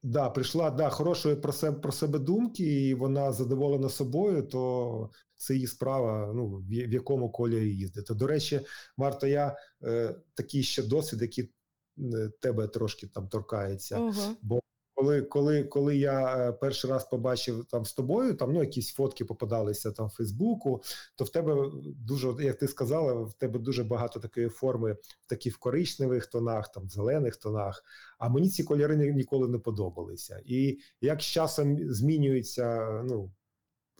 Да, прийшла да хорошої про себе про себе думки, і вона задоволена собою, то це її справа, ну в, в якому колі їздити. До речі, Марта, я е, такий ще досвід, який е, тебе трошки там торкається, угу. бо Коли, коли, коли я перший раз побачив там з тобою, там ну якісь фотки попадалися там в Фейсбуку, то в тебе дуже, як ти сказала, в тебе дуже багато такої форми, такі в коричневих тонах, там в зелених тонах. А мені ці кольори ніколи не подобалися. І як з часом змінюється ну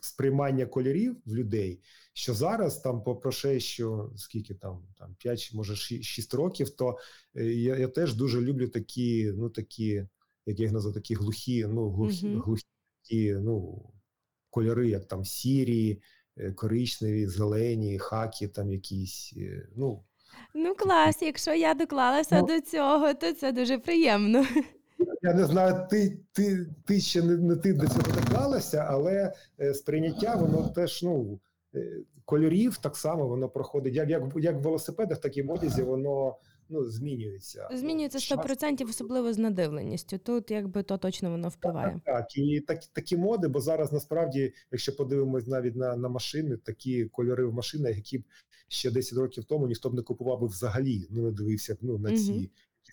сприймання кольорів в людей, що зараз там по прошещу, скільки там, там п'ять, може шість років, то я, я теж дуже люблю такі, ну такі. Як я їх назвав, такі глухі, ну, глухі, mm-hmm. глухі, ну, кольори, як там сірі, коричневі, зелені, хакі там якісь, ну. Ну, клас, якщо я доклалася ну, до цього, то це дуже приємно. Я не знаю, ти, ти, ти ще не, не ти до цього доклалася, але сприйняття, воно теж, ну, кольорів так само воно проходить. Як, як, як в велосипедах, так і в одязі воно, ну, змінюється. Змінюється сто відсотків, особливо з надивленістю. Тут, якби, то точно воно впливає. Так, так. І так, такі моди, бо зараз, насправді, якщо подивимось навіть на, на машини, такі кольори в машинах, які б ще десять років тому ніхто б не купував би взагалі, ну, не дивився б, ну, на ці угу.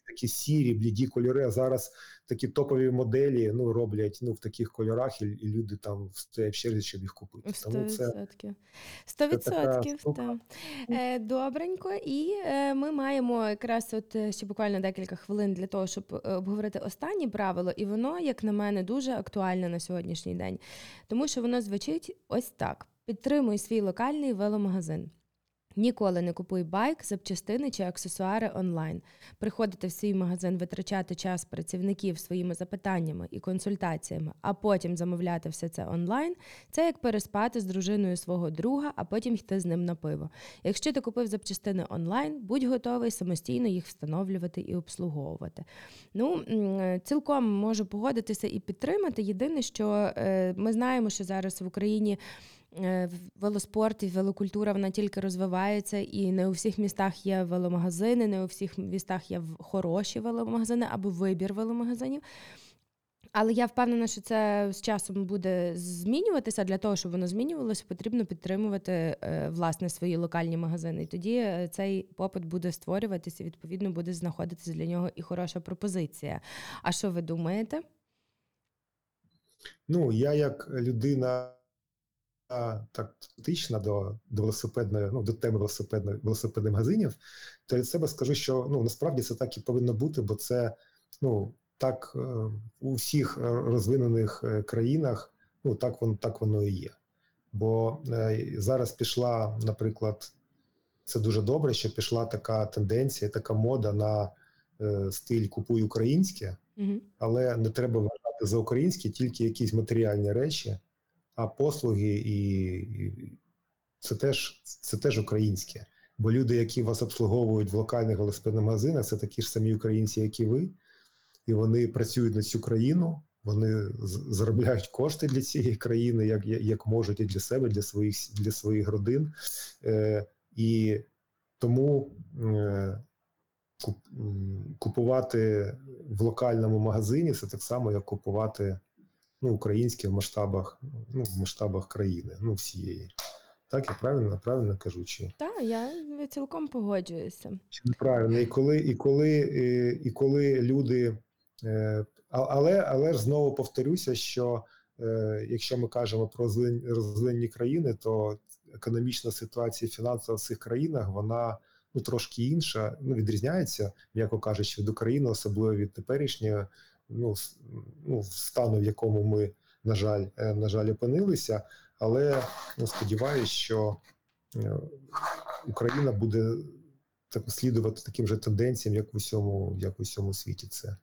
такі сірі, бліді кольори, а зараз такі топові моделі, ну, роблять, ну, в таких кольорах, і, і люди там стоять в черзі, щоб їх купити. сто відсотків. сто відсотків, так. Добренько. І е, ми маємо якраз от ще буквально декілька хвилин для того, щоб обговорити останнє правило, і воно, як на мене, дуже актуальне на сьогоднішній день. Тому що воно звучить ось так. Підтримуй свій локальний веломагазин. Ніколи не купуй байк, запчастини чи аксесуари онлайн. Приходити в свій магазин, витрачати час працівників своїми запитаннями і консультаціями, а потім замовляти все це онлайн – це як переспати з дружиною свого друга, а потім йти з ним на пиво. Якщо ти купив запчастини онлайн, будь готовий самостійно їх встановлювати і обслуговувати. Ну, цілком можу погодитися і підтримати. Єдине, що ми знаємо, що зараз в Україні велоспорт і велокультура, вона тільки розвивається, і не у всіх містах є веломагазини, не у всіх містах є хороші веломагазини або вибір веломагазинів. Але я впевнена, що це з часом буде змінюватися. Для того, щоб воно змінювалося, потрібно підтримувати, власне, свої локальні магазини. І тоді цей попит буде створюватися, і, відповідно, буде знаходитися для нього і хороша пропозиція. А що ви думаєте? Ну, я як людина... так тактична до, до велосипедної, ну, до теми велосипедної, велосипедних магазинів, то від себе скажу, що, ну, насправді це так і повинно бути, бо це, ну, так у всіх розвинених країнах, ну так воно, так воно і є. Бо зараз пішла, наприклад, це дуже добре, що пішла така тенденція, така мода на стиль «купуй українське», mm-hmm. але не треба вважати за українське тільки якісь матеріальні речі, а послуги і, і це теж, це теж українське. Бо люди, які вас обслуговують в локальних велосипедних магазинах, це такі ж самі українці, як і ви, і вони працюють на цю країну, вони заробляють кошти для цієї країни, як, як можуть і для себе, для своїх, для своїх родин. Е, і тому е, купувати в локальному магазині – це так само, як купувати ну, українське в масштабах, ну, в масштабах країни, ну, всієї. Так, я правильно, правильно кажу? Чи... Так, я цілком погоджуюся. Чи правильно. І коли, і коли, і коли люди... Але, але ж знову повторюся, що якщо ми кажемо про розвинені країни, то економічна ситуація фінансова в цих країнах, вона ну, трошки інша, ну, відрізняється, м'яко кажучи, від України, особливо від теперішнього ну, ну, стану, в якому ми, на жаль, на жаль, опинилися. Але ну, сподіваюся, що Україна буде так, слідувати таким же тенденціям, як у всьому, як у всьому світі це,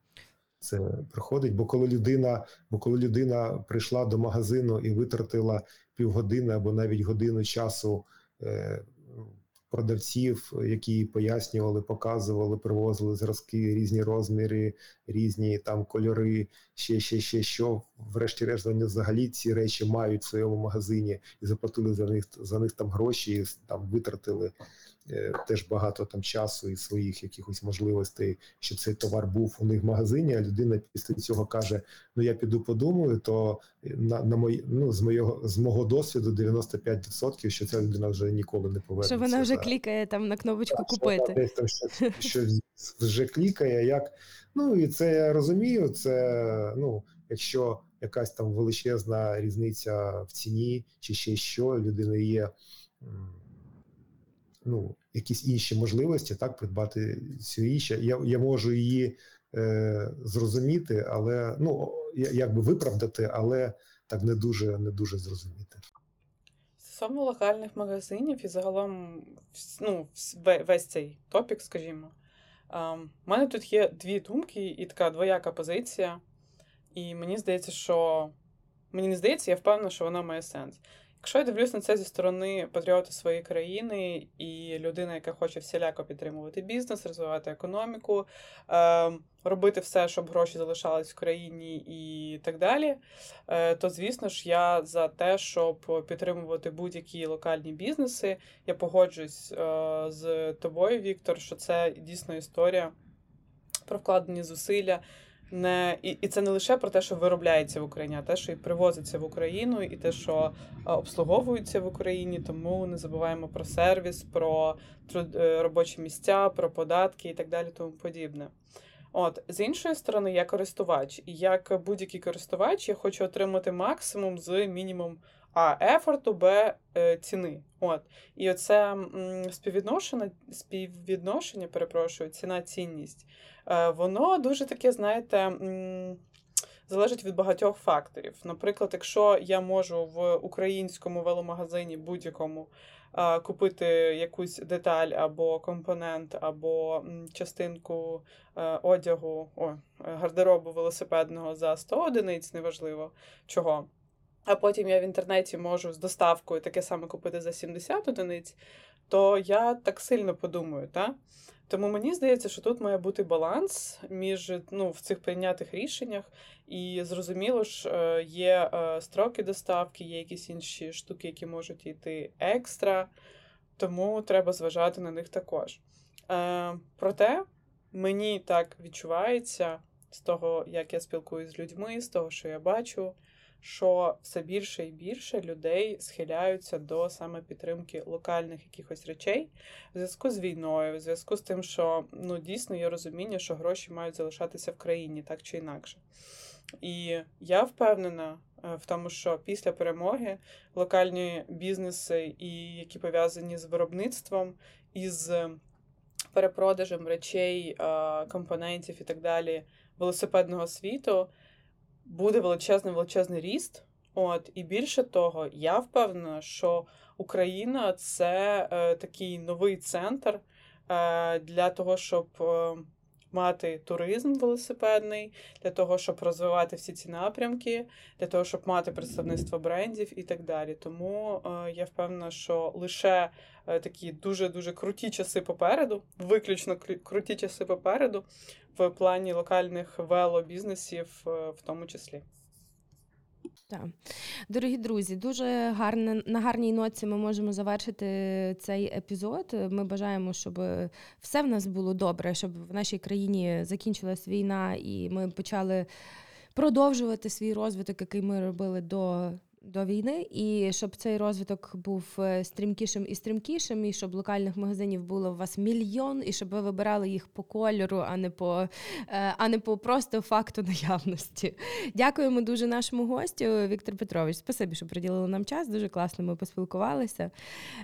це проходить. Бо коли людина, бо коли людина прийшла до магазину і витратила півгодини або навіть годину часу е, продавців, які пояснювали, показували, привозили зразки, різні розміри, різні там кольори, ще, ще, ще, що. Врешті-решт вони взагалі ці речі мають в своєму магазині і заплатили за них, за них там гроші, і там витратили е, теж багато там часу і своїх якихось можливостей, що цей товар був у них в магазині, а людина після цього каже, ну я піду подумаю, то на, на мої, ну, з, моєго, з мого досвіду дев'яносто п'ять відсотків, що ця людина вже ніколи не повернеться. Що вона вже так клікає там на кнопочку так, купити. Що, що, що вже клікає, як... Ну і це я розумію, це, ну, якщо якась там величезна різниця в ціні чи ще що, людина є ну, якісь інші можливості, так, придбати цю річ. Я, я можу її е, зрозуміти, але, ну, якби виправдати, але так не дуже, не дуже зрозуміти. Стосовно локальних магазинів і загалом, ну, весь цей топік, скажімо, у мене тут є дві думки і така двояка позиція. І мені здається, що... Мені не здається, я впевнена, що вона має сенс. Якщо я дивлюсь на це зі сторони патріота своєї країни і людина, яка хоче всіляко підтримувати бізнес, розвивати економіку, робити все, щоб гроші залишались в країні і так далі, то, звісно ж, я за те, щоб підтримувати будь-які локальні бізнеси. Я погоджуюсь з тобою, Віктор, що це дійсно історія про вкладені зусилля. Не, і, і це не лише про те, що виробляється в Україні, а те, що і привозиться в Україну, і те, що а, обслуговується в Україні, тому не забуваємо про сервіс, про труд, робочі місця, про податки і так далі, тому подібне. От, з іншої сторони, я користувач, і як будь-який користувач я хочу отримати максимум з мінімум а. ефорту, б. ціни. От. І оце співвідношення, співвідношення, перепрошую, ціна-цінність, воно дуже таке, знаєте, залежить від багатьох факторів. Наприклад, якщо я можу в українському веломагазині будь-якому купити якусь деталь або компонент, або частинку одягу, о, гардеробу велосипедного за сто одиниць, неважливо чого, а потім я в інтернеті можу з доставкою таке саме купити за сімдесят одиниць, то я так сильно подумаю, та? Тому мені здається, що тут має бути баланс між, ну, в цих прийнятих рішеннях, і зрозуміло ж, є строки доставки, є якісь інші штуки, які можуть йти екстра, тому треба зважати на них також. Проте мені так відчувається з того, як я спілкуюся з людьми, з того, що я бачу, що все більше і більше людей схиляються до саме підтримки локальних якихось речей в зв'язку з війною, в зв'язку з тим, що, ну, дійсно є розуміння, що гроші мають залишатися в країні, так чи інакше. І я впевнена в тому, що після перемоги локальні бізнеси, і які пов'язані з виробництвом, із перепродажем речей, компонентів і так далі, велосипедного світу буде величезний-величезний ріст. От, і більше того, я впевнена, що Україна – це е, такий новий центр е, для того, щоб е, мати туризм велосипедний, для того, щоб розвивати всі ці напрямки, для того, щоб мати представництво брендів і так далі. Тому е, я впевнена, що лише е, такі дуже-дуже круті часи попереду, виключно круті часи попереду в плані локальних велобізнесів е, в тому числі. Так. Дорогі друзі, дуже гарне, на гарній ноті ми можемо завершити цей епізод. Ми бажаємо, щоб все в нас було добре, щоб в нашій країні закінчилась війна і ми почали продовжувати свій розвиток, який ми робили до, до війни, і щоб цей розвиток був стрімкішим і стрімкішим, і щоб локальних магазинів було у вас мільйон, і щоб ви вибирали їх по кольору, а не по, а не по просто факту наявності. Дякуємо дуже нашому гостю, Віктор Петрович. Спасибі, що приділили нам час. Дуже класно ми поспілкувалися.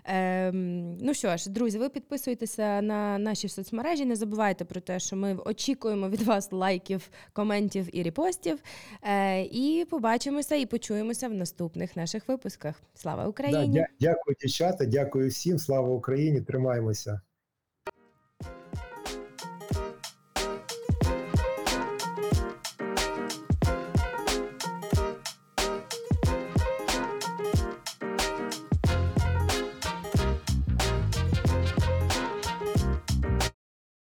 Ем, ну що ж, друзі, ви підписуйтеся на наші соцмережі. Не забувайте про те, що ми очікуємо від вас лайків, коментів і репостів. Е, і побачимося і почуємося в наступному наших випусках. Слава Україні! Да, дя- дякую, дівчата, дякую всім, слава Україні, тримаємося!